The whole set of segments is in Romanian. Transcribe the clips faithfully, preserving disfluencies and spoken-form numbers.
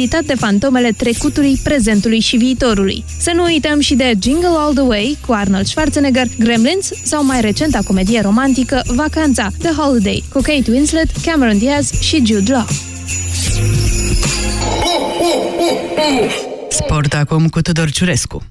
vizitat de fantomele trecutului, prezentului și viitorului. Să nu uităm și de Jingle All the Way cu Arnold Schwarzenegger, Gremlins sau mai recenta comedie romantică Vacanța, The Holiday, cu Kate Winslet, Cameron Diaz și Jude Law. Sport acum cu Tudor Ciurescu.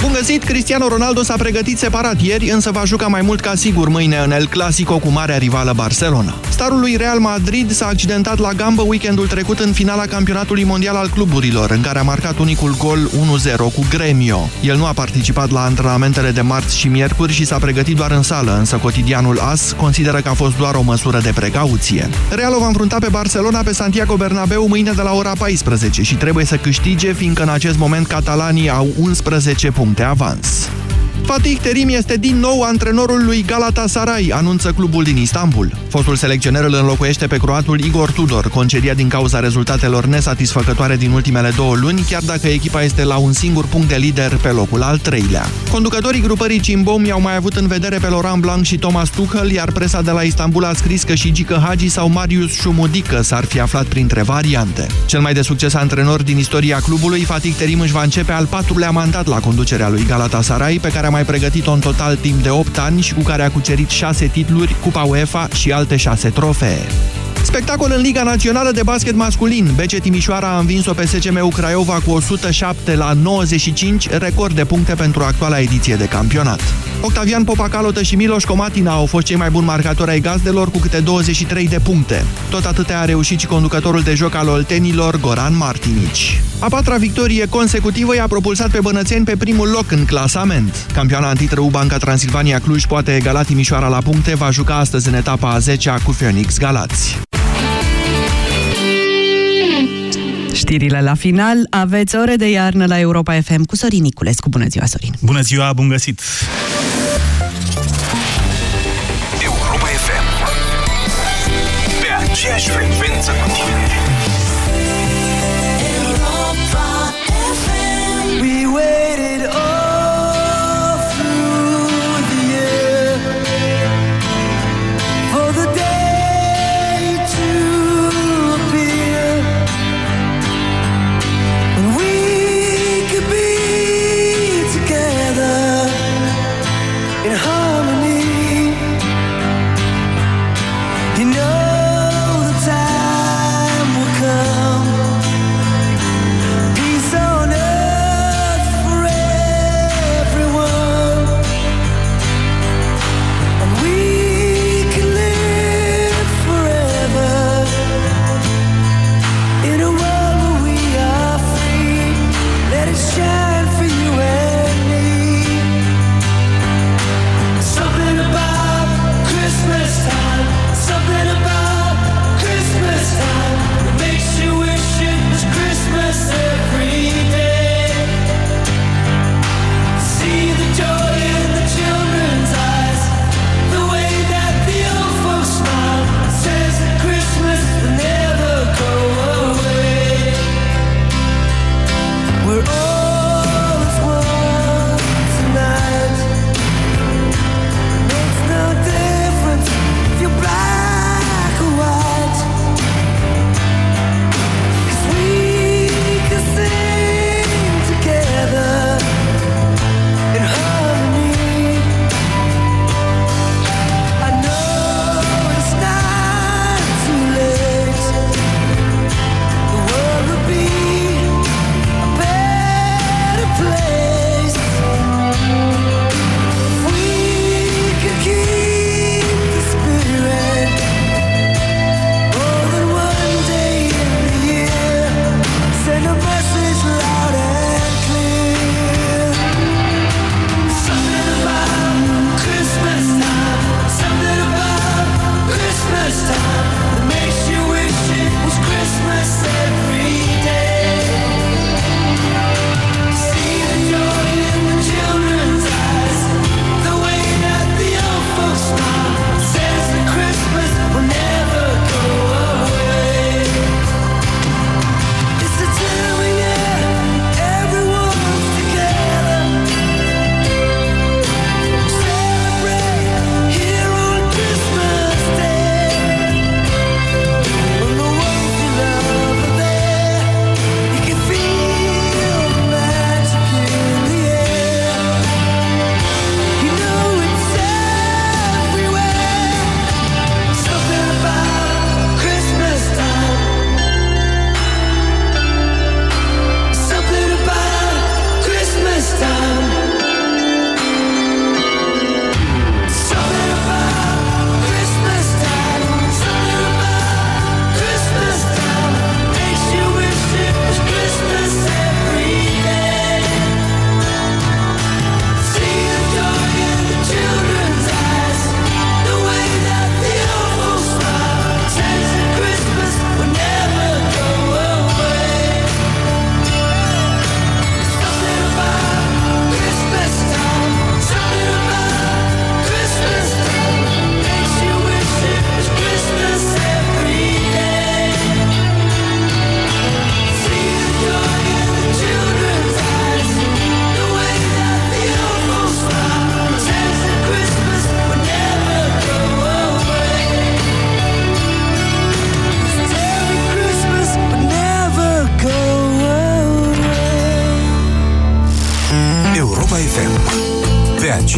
Bun găsit! Cristiano Ronaldo s-a pregătit separat ieri, însă va juca mai mult ca sigur mâine în El Clasico cu marea rivală Barcelona. Starul lui Real Madrid s-a accidentat la gambă weekendul trecut în finala campionatului mondial al cluburilor, în care a marcat unicul gol unu zero cu Gremio. El nu a participat la antrenamentele de marți și miercuri și s-a pregătit doar în sală, însă cotidianul AS consideră că a fost doar o măsură de precauție. Realul va înfrunta pe Barcelona pe Santiago Bernabéu mâine de la ora paisprezece și trebuie să câștige, fiindcă în acest moment catalanii au unsprezece puncte de avans. Fatih Terim este din nou antrenorul lui Galatasaray, anunță clubul din Istanbul. Fostul selecționer îl înlocuiește pe croatul Igor Tudor, concediat din cauza rezultatelor nesatisfăcătoare din ultimele două luni, chiar dacă echipa este la un singur punct de lider pe locul al treilea. Conducătorii grupării Cimbom i-au mai avut în vedere pe Laurent Blanc și Thomas Tuchel, iar presa de la Istanbul a scris că și Gică Hagi sau Marius Șumudică s-ar fi aflat printre variante. Cel mai de succes antrenor din istoria clubului, Fatih Terim își va începe al patrulea mandat la conducerea lui Galatasaray, pe care a mai pregătit-o în total timp de opt ani și cu care a cucerit șase titluri, Cupa UEFA și alte șase trofee. Spectacol în Liga Națională de Basket Masculin. B C Timișoara a învins-o pe S C M Craiova cu o sută șapte la nouăzeci și cinci, record de puncte pentru actuala ediție de campionat. Octavian Popacalotă și Miloș Comatina au fost cei mai buni marcatori ai gazdelor cu câte douăzeci și trei de puncte. Tot atâtea a reușit și conducătorul de joc al oltenilor, Goran Martinici. A patra victorie consecutivă i-a propulsat pe bănățeni pe primul loc în clasament. Campioana antitrău Banca Transilvania Cluj poate egala Timișoara la puncte, va juca astăzi în etapa a zecea cu Phoenix Galați. Știrile la final, aveți ore de iarnă la Europa F M cu Sorin Niculescu. Bună ziua, Sorin! Bună ziua, bun găsit! Europa F M, pe aceeași frecvență cu tine. Europa F M. We waited all through the year for the day. Harmony, you know the time will come.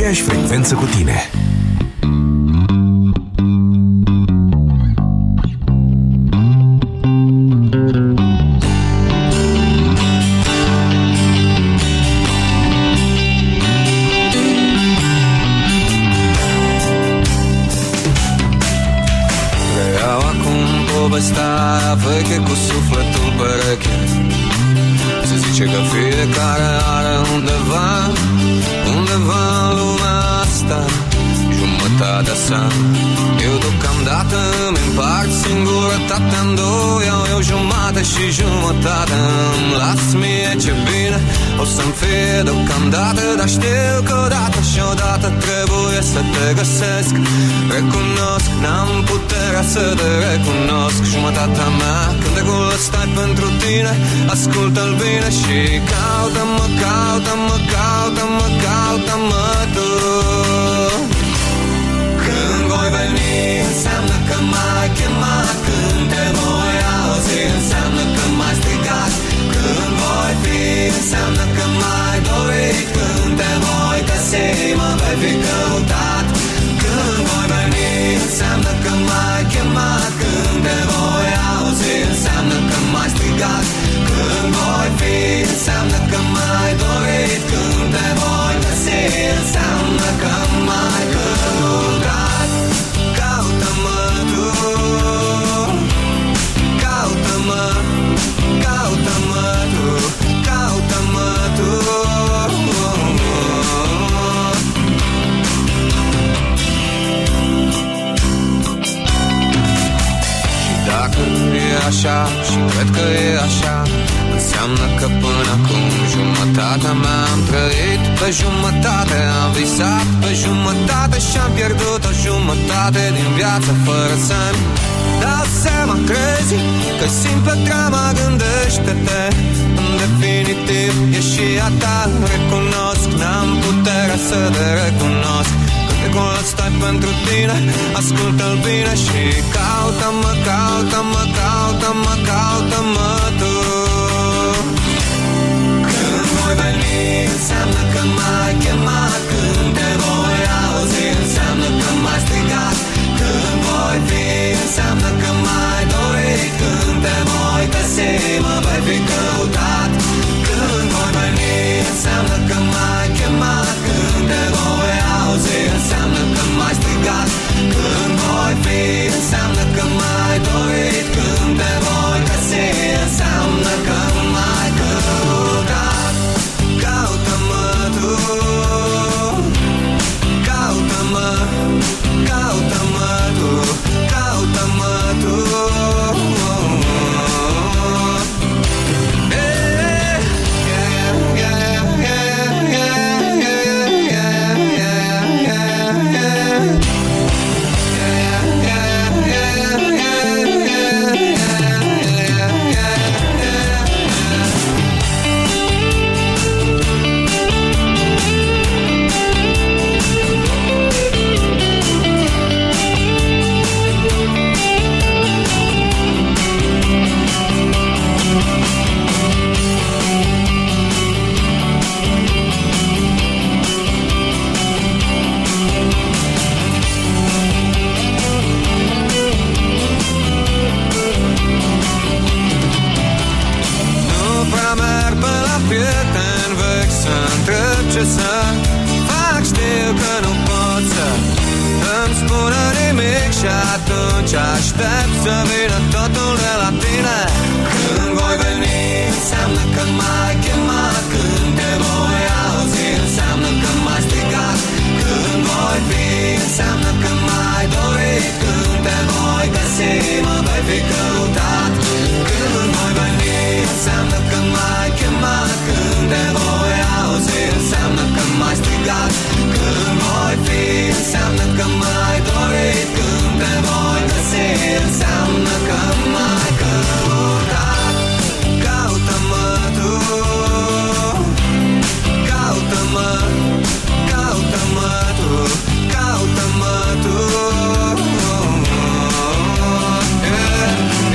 aceeași frecvență cu tine. Vreau acum povestea veche cu sufletul pereche. Se zice că fiecare are undeva, undeva în lumea asta jumătatea sa. Eu deocamdată îmi împart singurătatea în două. Iau eu jumate și jumătate. Îmi las mie ce bine o să-mi fie deocamdată. Dar știu că odată și odată trebuie să te găsesc. Recunosc, n-am puterea să te recunosc. Jumătatea mea, cântecul ăsta-i pentru tine. Ascultă-l bine și caută-mă, caută-mă, caută-mă, caută-mă tu. Când voi veni înseamnă că m-ai chemat. Când te voi auzi înseamnă că m-ai strigat. Când voi fi înseamnă că m-ai dorit. Când te voi găsi mă vei fi căutat. Când voi veni înseamnă că m-ai chemat. Când te voi auzi înseamnă că m-ai strigat. Când voi fi înseamnă că m-ai dorit. Când te voi găsi înseamnă că m-ai căutat. Caută-mă tu, caută-mă, caută-mă tu, caută-mă tu. Și dacă e așa, și cred că e așa, înseamnă că până acum jumătatea mea am trăit, pe jumătate am visat, pe jumătate și-am pierdut o jumătate din viață fără să-mi dau seama, crezi că-i simplă drama, gândește-te. În definitiv e și a ta, recunosc, n-am puterea să te recunosc. Cântecul ăsta-i pentru tine, ascultă-l bine și caută-mă, caută-mă, caută-mă, caută-mă tu. Când voi veni înseamnă că m-ai chemat. Când te voi auzi înseamnă că m-ai strigat. Când voi fi înseamnă că m-ai dorit. Când te voi găsi mă vei fi căutat. Când voi veni înseamnă că m-ai chemat. Când te voi auzi înseamnă că m-ai strigat. Când voi fi înseamnă că m-ai dorit. Când te voi găsi înseamnă că m-ai căutat. Caută-mă, caută-mă tu, caută-mă tu. Să fac, știu că nu pot să îmi spună nimic și atunci aștept să vină totul de la tine. Când voi veni înseamnă că m-ai chemat. Când te voi auzi înseamnă că m-ai strigat. Când voi fi înseamnă că m-ai dorit. Când te voi găsi mă vei fi căutat. Când voi veni înseamnă că m-ai chemat. Când te voi auzi înseamnă că m-ai strigat. Când voi fi înseamnă că m-ai dorit. Când te voi găsi înseamnă că m-ai căutat. Caută-mă tu, caută-mă, caută-mă tu, caută-mă tu. Yeah.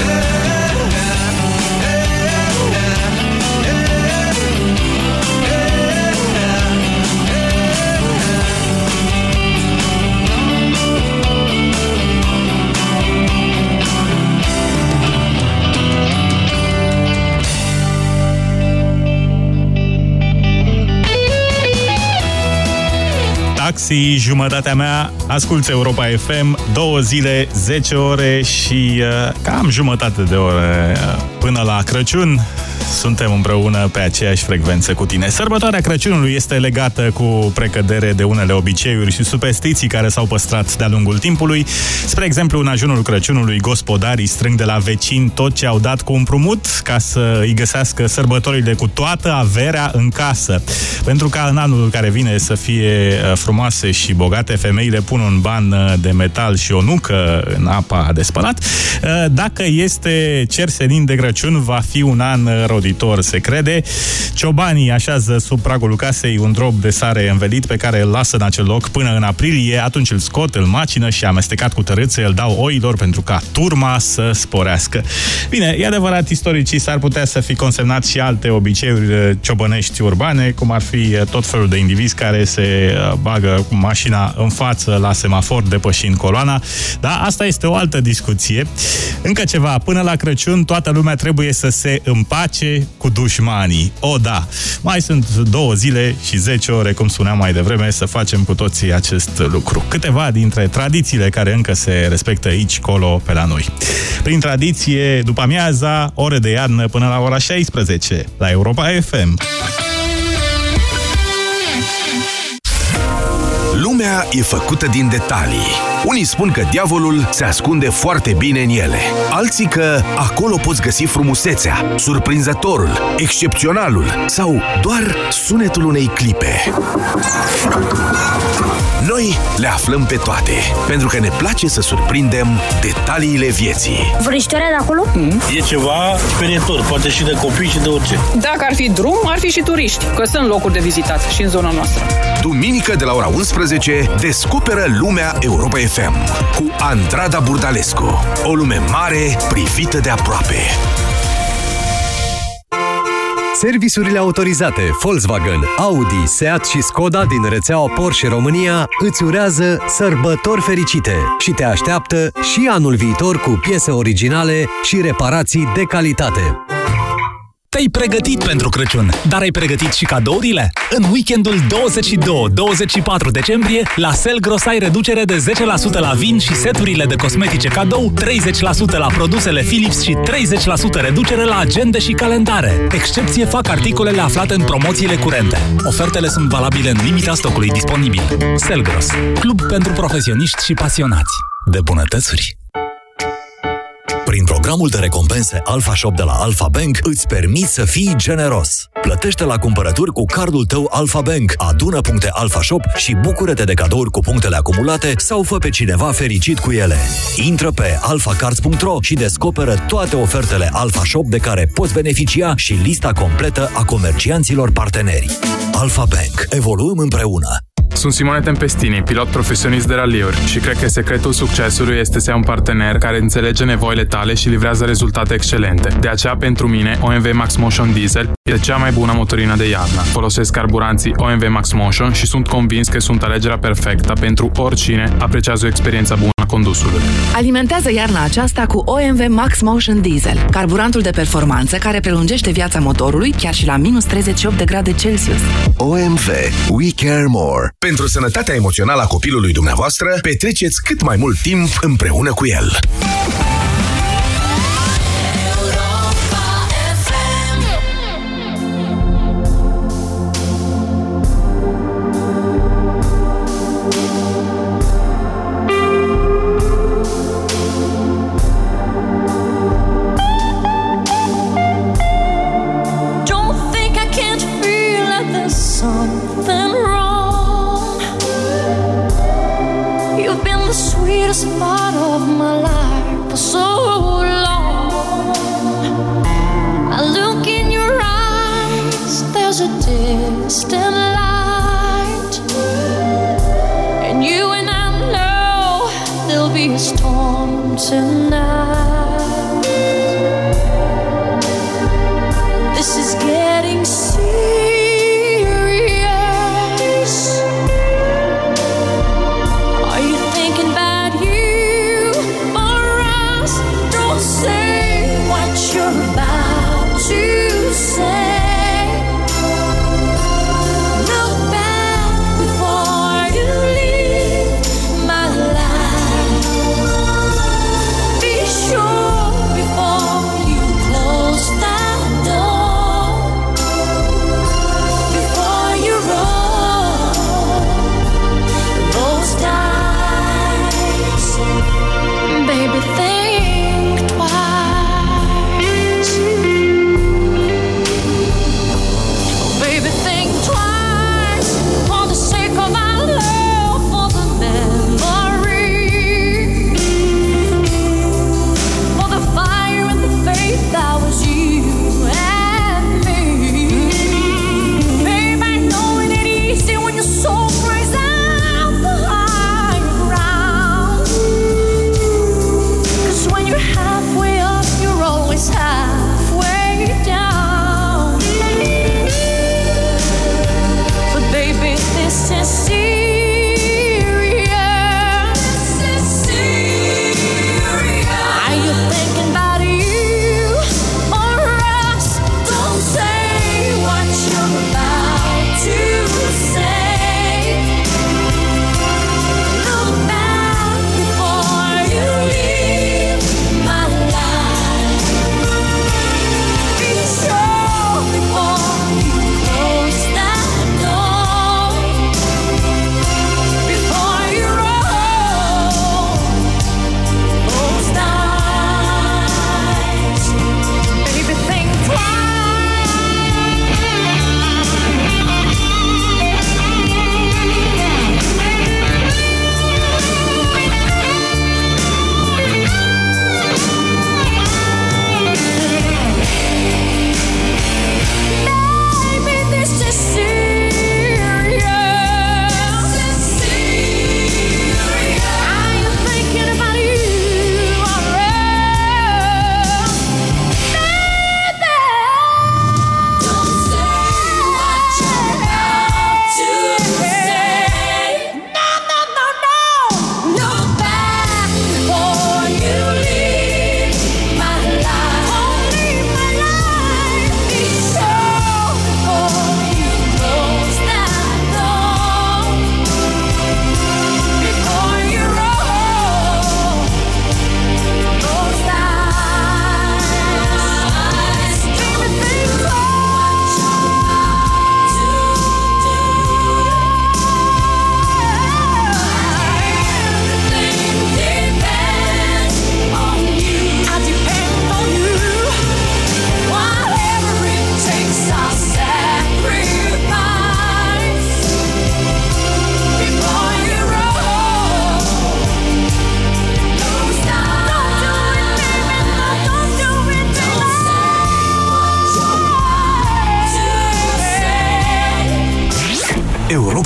găsi jumătatea mea. Asculți Europa F M două zile, zece ore și uh, cam jumătate de oră uh, până la Crăciun. Suntem împreună pe aceeași frecvență cu tine. Sărbătoarea Crăciunului este legată cu precădere de unele obiceiuri și superstiții care s-au păstrat de-a lungul timpului. Spre exemplu, în ajunul Crăciunului, gospodarii strâng de la vecini tot ce au dat cu împrumut ca să îi găsească sărbătorile cu toată averea în casă. Pentru ca în anul care vine să fie frumoase și bogate, femeile pun un ban de metal și o nucă în apa de spălat. Dacă este cer senin de Crăciun, va fi un an roditor, se crede. Ciobanii așează sub pragul casei un drop de sare învelit pe care îl lasă în acel loc până în aprilie, atunci îl scot, îl macină și amestecat cu tărâțe îl dau oilor pentru ca turma să sporească. Bine, e adevărat, istoricii s-ar putea să fi consemnat și alte obiceiuri ciobănești urbane, cum ar fi tot felul de indivizi care se bagă cu mașina în față la semafor depășind coloana, dar asta este o altă discuție. Încă ceva, până la Crăciun toată lumea trebuie să se împace cu dușmanii. O, da! Mai sunt două zile și zece ore, cum spuneam mai devreme, să facem cu toții acest lucru. Câteva dintre tradițiile care încă se respectă aici, colo, pe la noi. Prin tradiție, după amiaza, ore de iarnă până la ora șaisprezece, la Europa F M. Lumea e făcută din detalii. Unii spun că diavolul se ascunde foarte bine în ele. Alții că acolo poți găsi frumusețea, surprinzătorul, excepționalul sau doar sunetul unei clipe. Noi le aflăm pe toate, pentru că ne place să surprindem detaliile vieții. Vrei știoarea de acolo? Mm. E ceva perietor, poate și de copii și de orice. Dacă ar fi drum, ar fi și turiști, că sunt locuri de vizitat și în zona noastră. Duminică de la ora unsprezece, descoperă lumea Europa F M cu Andrada Burdalescu. O lume mare privită de aproape. Serviciurile autorizate Volkswagen, Audi, Seat și Skoda din rețeaua Porsche România îți urează sărbători fericite și te așteaptă și anul viitor cu piese originale și reparații de calitate. Te-ai pregătit pentru Crăciun, dar ai pregătit și cadourile? În weekendul douăzeci și doi douăzeci și patru decembrie, la Selgros ai reducere de zece la sută la vin și seturile de cosmetice cadou, treizeci la sută la produsele Philips și treizeci la sută reducere la agende și calendare. Excepție fac articolele aflate în promoțiile curente. Ofertele sunt valabile în limita stocului disponibil. Selgros, club pentru profesioniști și pasionați de bunătățuri. Prin programul de recompense Alpha Shop de la Alpha Bank îți permiți să fii generos. Plătește la cumpărături cu cardul tău Alpha Bank, adună puncte Alpha Shop și bucură-te de cadouri cu punctele acumulate sau fă pe cineva fericit cu ele. Intră pe alpha cards punct ro și descoperă toate ofertele Alpha Shop de care poți beneficia și lista completă a comercianților parteneri. Alpha Bank. Evoluăm împreună! Sunt Simone Tempestini, pilot profesionist de raliuri și cred că secretul succesului este să ai un partener care înțelege nevoile tale și livrează rezultate excelente. De aceea, pentru mine, O M V Max Motion Diesel e cea mai bună motorină de iarnă. Folosesc carburanții O M V Max Motion și sunt convins că sunt alegerea perfectă pentru oricine apreciază o experiență bună a condusului. Alimentează iarna aceasta cu O M V Max Motion Diesel, carburantul de performanță care prelungește viața motorului chiar și la minus treizeci și opt de grade Celsius. O M V. We care more. Pentru sănătatea emoțională a copilului dumneavoastră, petreceți cât mai mult timp împreună cu el.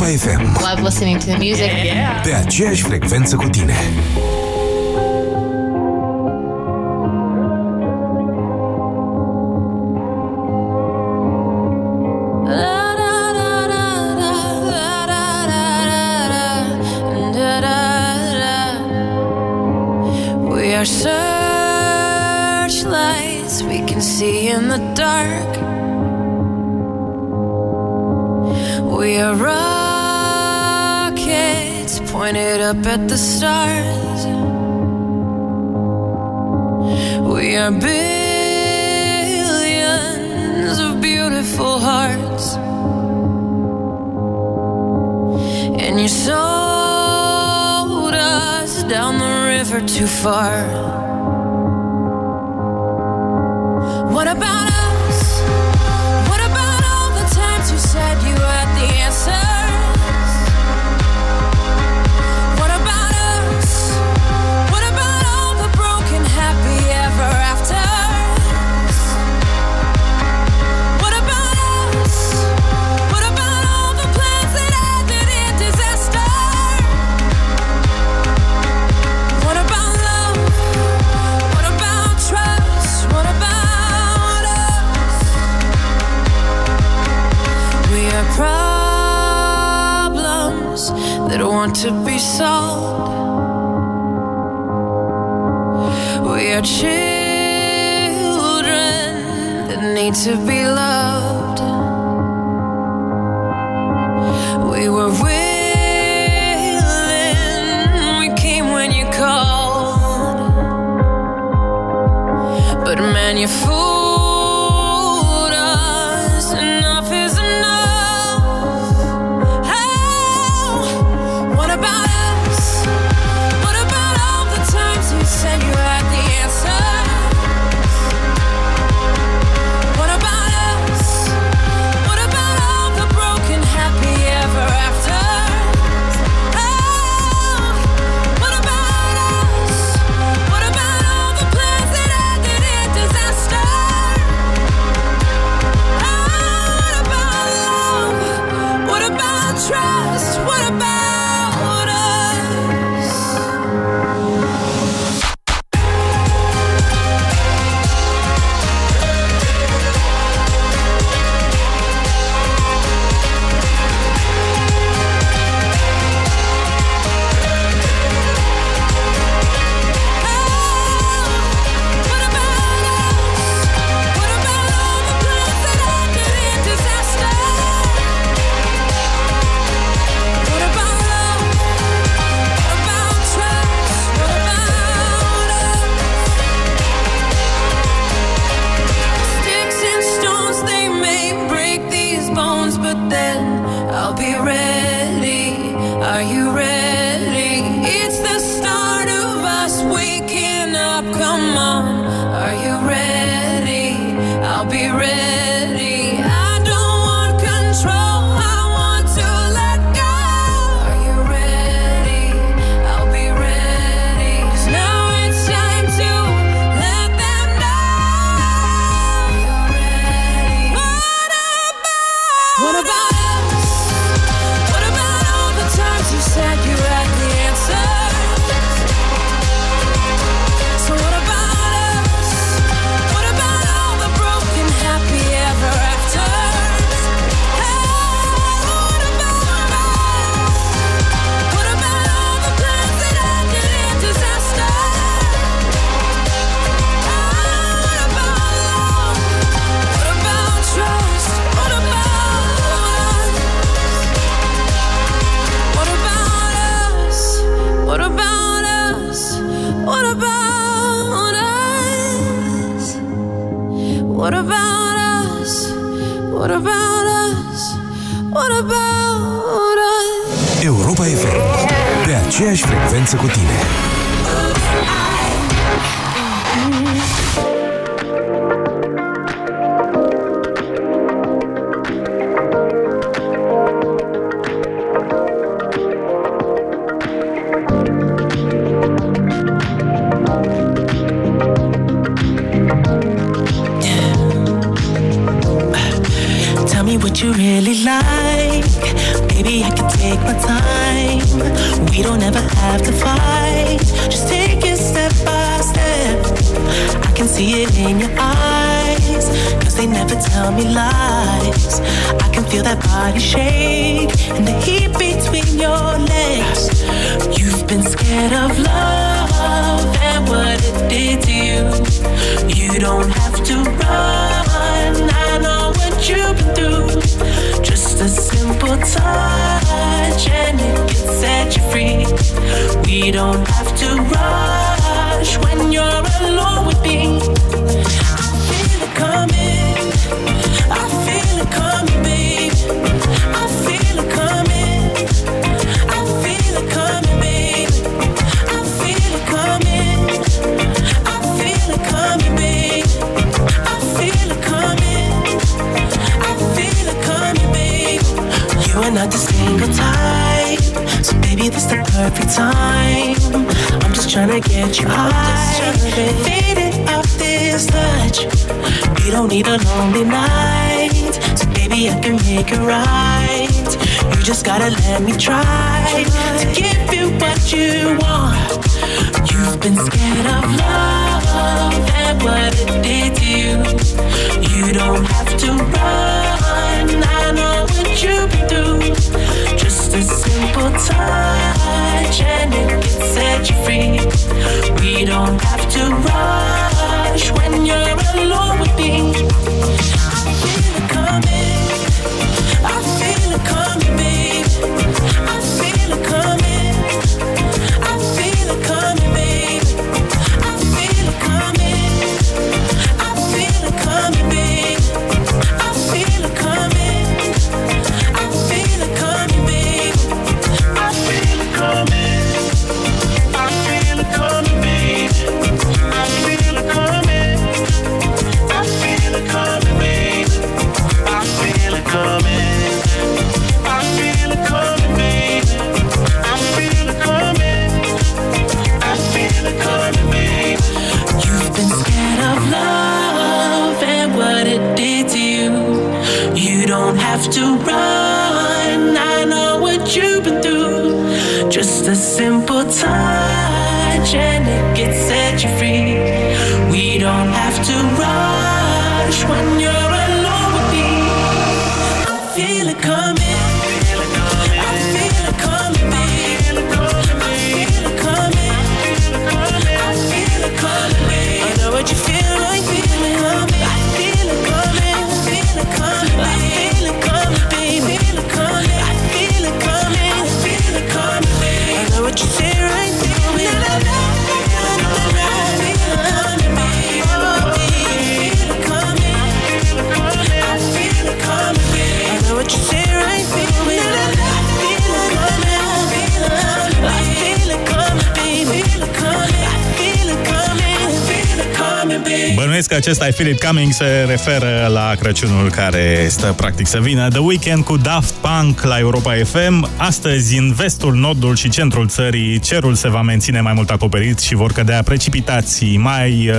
Europa F M. Love listening to the music. Yeah. Pe aceeași frecvență cu tine. Our searchlights, we can see in the dark. We are rockets pointed up at the stars. We are billions of beautiful hearts. And you sold us down the river too far. What about us? What about all the times you said you had the answers? What about us? What about all the broken happy ever afters? What about us? What about all the plans that ended in disaster? Problems that want to be solved. We are children that need to be loved. We were willing, we came when you called. But man, you fool. What you really like, baby, I can tell. take my time. We don't ever have to fight. Just take it step by step. I can see it in your eyes, 'cause they never tell me lies. I can feel that body shake and the heat between your legs. You've been scared of love and what it did to you. You don't have to run, I know what you've been through. Just a simple touch and it can set you free. We don't have to rush when you're alone with me. I feel it coming, I feel it coming, babe. I feel it coming, I feel it coming, babe. I feel it coming, I feel it coming, babe. I feel it coming, I feel it coming, babe. You are not the single type, so baby, this the perfect time. I'm just trying to get you high, faded off this touch. You don't need a lonely night, so baby, I can make it right. You just gotta let me try to give you what you want. You've been scared of love and what it did to you. You don't have to run, I know what you've been through. Just a simple touch and it can set you free. We don't have to rush when you're alone with me. I feel it coming, I feel it coming, babe. I feel it coming, I feel it coming, babe. I feel it coming, I feel it coming, babe. I feel it coming, I feel it coming, babe. I feel it coming, I feel it coming, babe. I feel it coming, I feel it coming, babe. I feel it coming. Have to run, I know what you've been through. Just a simple touch and it gets set you free. We don't have to rush when you're alone with me. I feel it coming. Bănuiesc că acesta I Feel It Coming se referă la Crăciunul care stă practic să vină. The Weeknd cu Daft Punk la Europa F M. Astăzi, în vestul, nordul și centrul țării, cerul se va menține mai mult acoperit și vor cădea precipitații mai uh,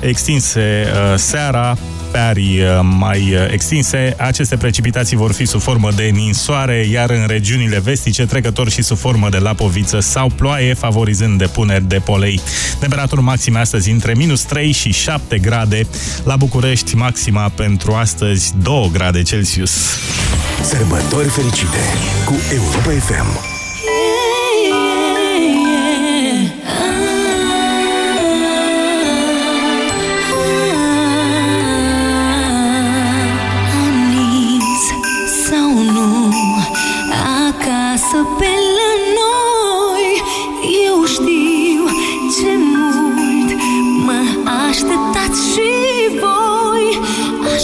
extinse uh, seara, pe arii uh, mai extinse. Aceste precipitații vor fi sub formă de ninsoare, iar în regiunile vestice trecător și sub formă de lapoviță sau ploaie, favorizând depuneri de polei. Temperaturi maxime astăzi între minus trei și șapte grade. La București, maxima pentru astăzi două grade Celsius. Sărbători fericite cu Europa F M.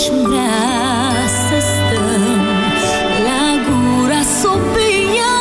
Vrea să stăm la gura sopeia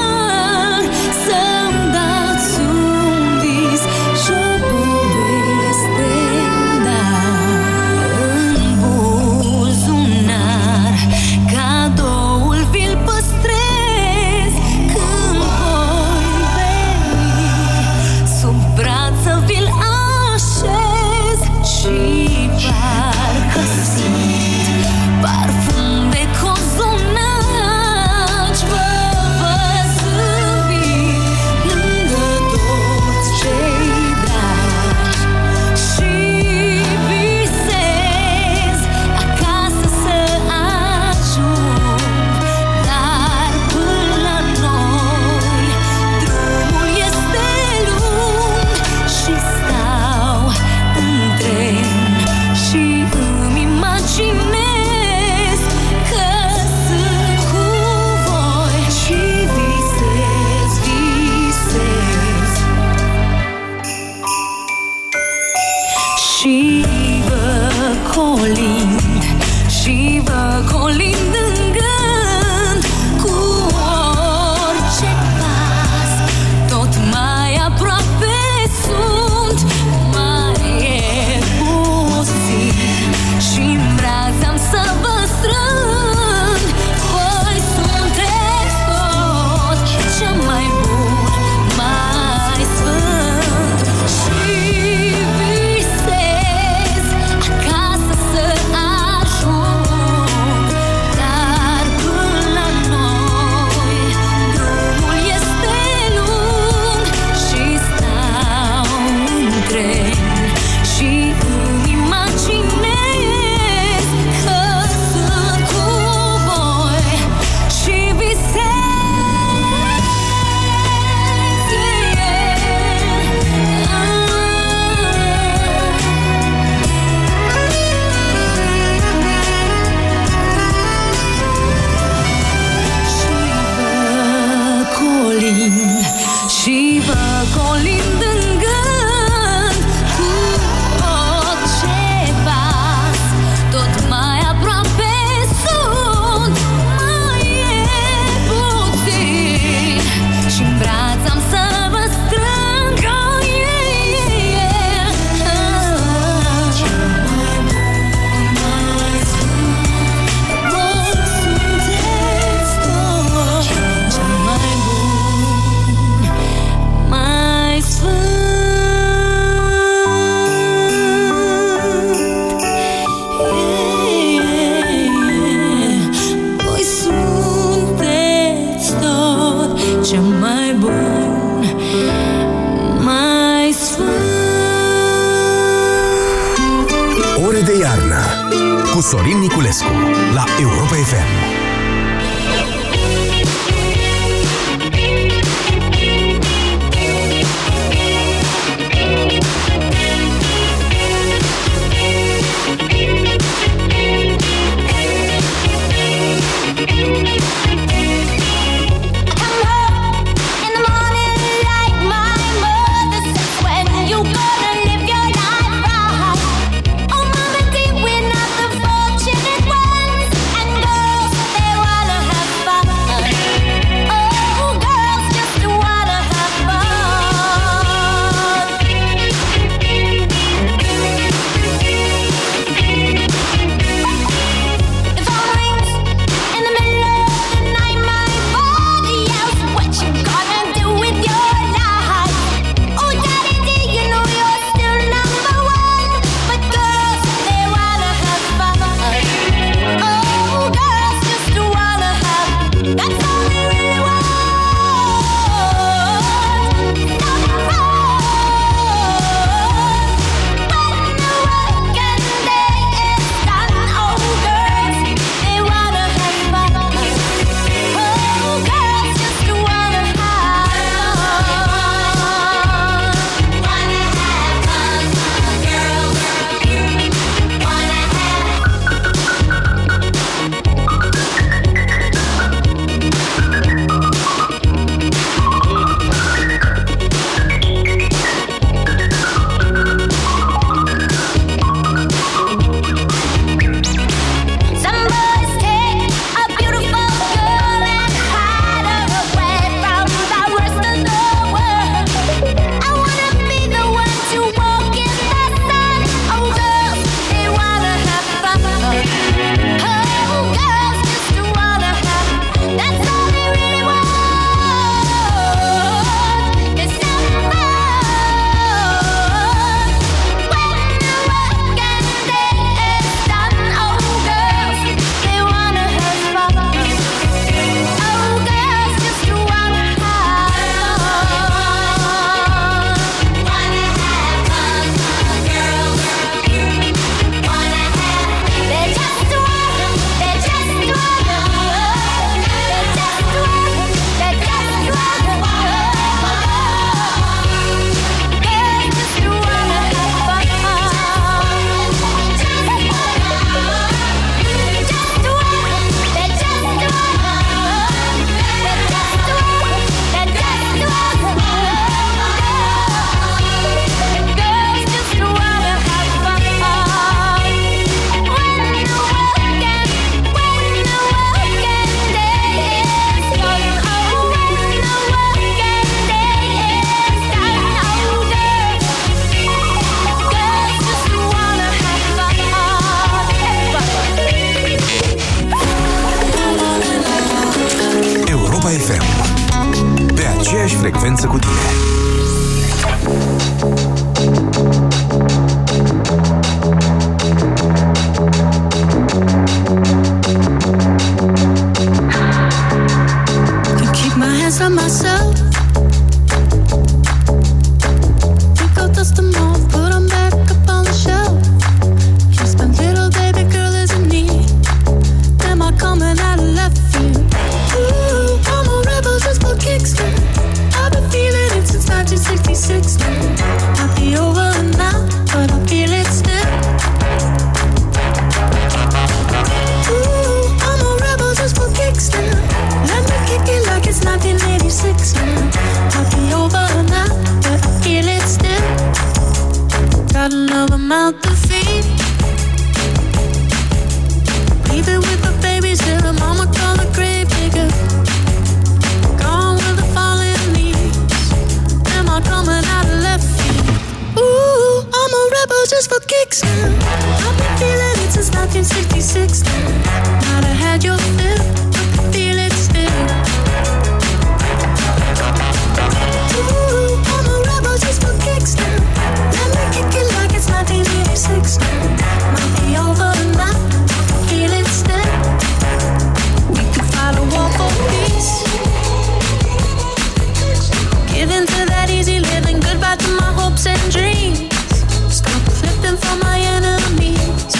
Iarna cu Sorin Niculescu la Europa F M. And dreams, stop flipping for my enemies.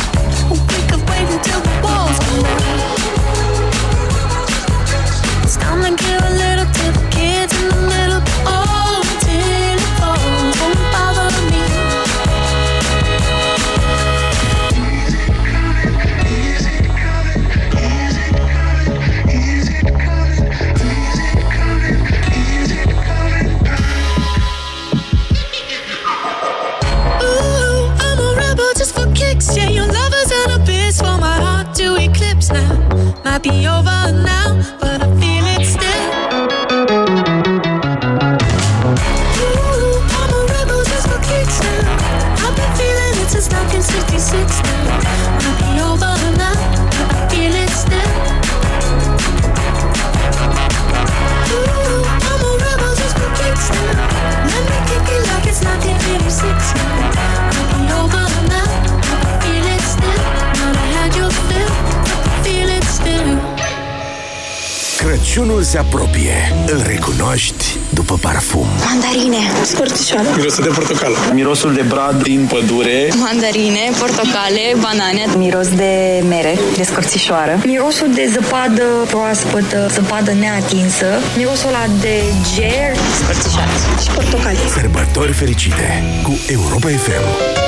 place now. Might be over now, but I feel it still. Ooh, I'm a rebel just for kicks now. I've been feeling it since nineteen sixty-six now. Might be over now, but I feel it still. Ooh, I'm a rebel just for kicks now. Let me kick it like it's nineteen eighty-six now. Might be over now, but I feel it still. Now I had your feel. Crăciunul se apropie. Îl recunoști după parfum. Mandarine, scorțișoară, mirosul de portocală, mirosul de brad din pădure. Mandarine, portocale, banane. Miros de mere, de scorțișoară. Mirosul de zăpadă proaspătă, zăpadă neatinsă. Mirosul ăla de ger, scorțișoară și portocale. Sărbători fericite cu Europa F M.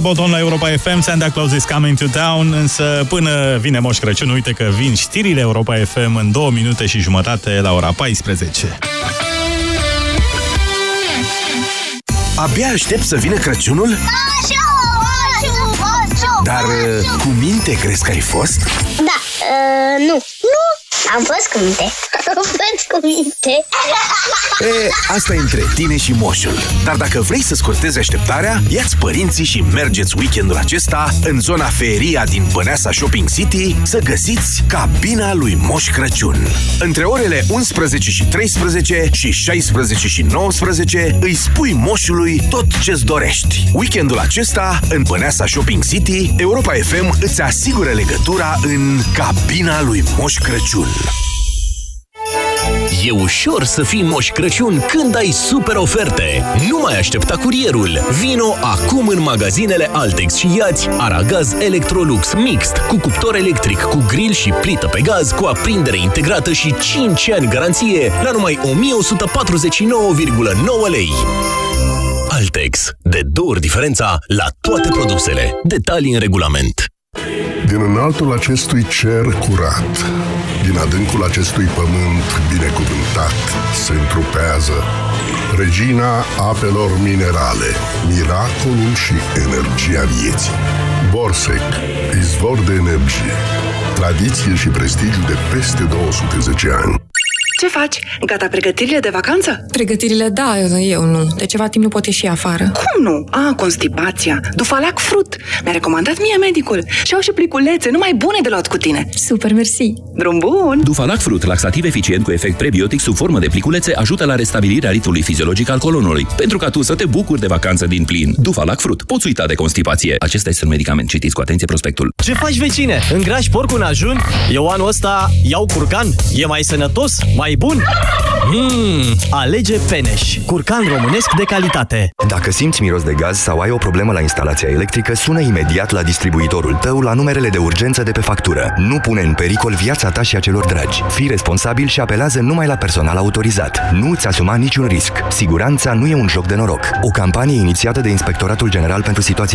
Boton la Europa F M, Santa Claus is coming to town, însă până vine Moș Crăciun, uite că vin știrile Europa F M în două minute și jumătate la ora paisprezece. Abia aștept să vină Crăciunul? Moșu, moșu, moșu, dar moșu. Cu minte crezi că ai fost? Da, uh, nu. Nu? Am fost cu minte. Am fost cu minte. E, asta e între tine și moșul. Dar dacă vrei să scurtezi așteptarea, ia-ți părinții și mergeți weekendul acesta în zona Feria din Băneasa Shopping City să găsiți cabina lui Moș Crăciun. Între orele unsprezece și treisprezece și șaisprezece și nouăsprezece îi spui moșului tot ce-ți dorești. Weekendul acesta, în Băneasa Shopping City, Europa F M îți asigură legătura în cabina lui Moș Crăciun. E ușor să fii Moș Crăciun când ai super oferte. Nu mai aștepta curierul. Vino acum în magazinele Altex și ia-ți aragaz Electrolux mixt cu cuptor electric, cu grill și plită pe gaz, cu aprindere integrată și cinci ani garanție la numai o mie o sută patruzeci și nouă virgulă nouă lei. Altex. De două ori diferența la toate produsele. Detalii în regulament. Din înaltul acestui cer curat, din adâncul acestui pământ binecuvântat, se întrupează regina apelor minerale, miracolul și energia vieții. Borsec, izvor de energie, tradiție și prestigiu de peste două sute zece ani. Ce faci? Gata pregătirile de vacanță? Pregătirile, da, eu nu. De ceva timp nu pot ieși afară. Cum nu? A, constipația. Dufalac Fruit. Mi-a recomandat mie medicul. Și au și pliculețe, numai bune de luat cu tine. Super, mersi. Drum bun! Dufalac Fruit, laxativ eficient cu efect prebiotic sub formă de pliculețe, ajută la restabilirea ritmului fiziologic al colonului, pentru ca tu să te bucuri de vacanță din plin. Dufalac Fruit. Poți uita de constipație. Acesta este un medicament. Citiți cu atenție prospectul. Ce faci, vecine? Îngrași porcul în ajun? Eu anul ăsta iau curcan. E mai sănătos? Mai Mai bun? Mm, alege Peneș, curcan românesc de calitate. Dacă simți miros de gaz sau ai o problemă la instalația electrică, sună imediat la distribuitorul tău la numerele de urgență de pe factură. Nu pune în pericol viața ta și a celor dragi. Fii responsabil și apelează numai la personal autorizat. Nu îți asuma niciun risc. Siguranța nu e un joc de noroc. O campanie inițiată de Inspectoratul General pentru Situații de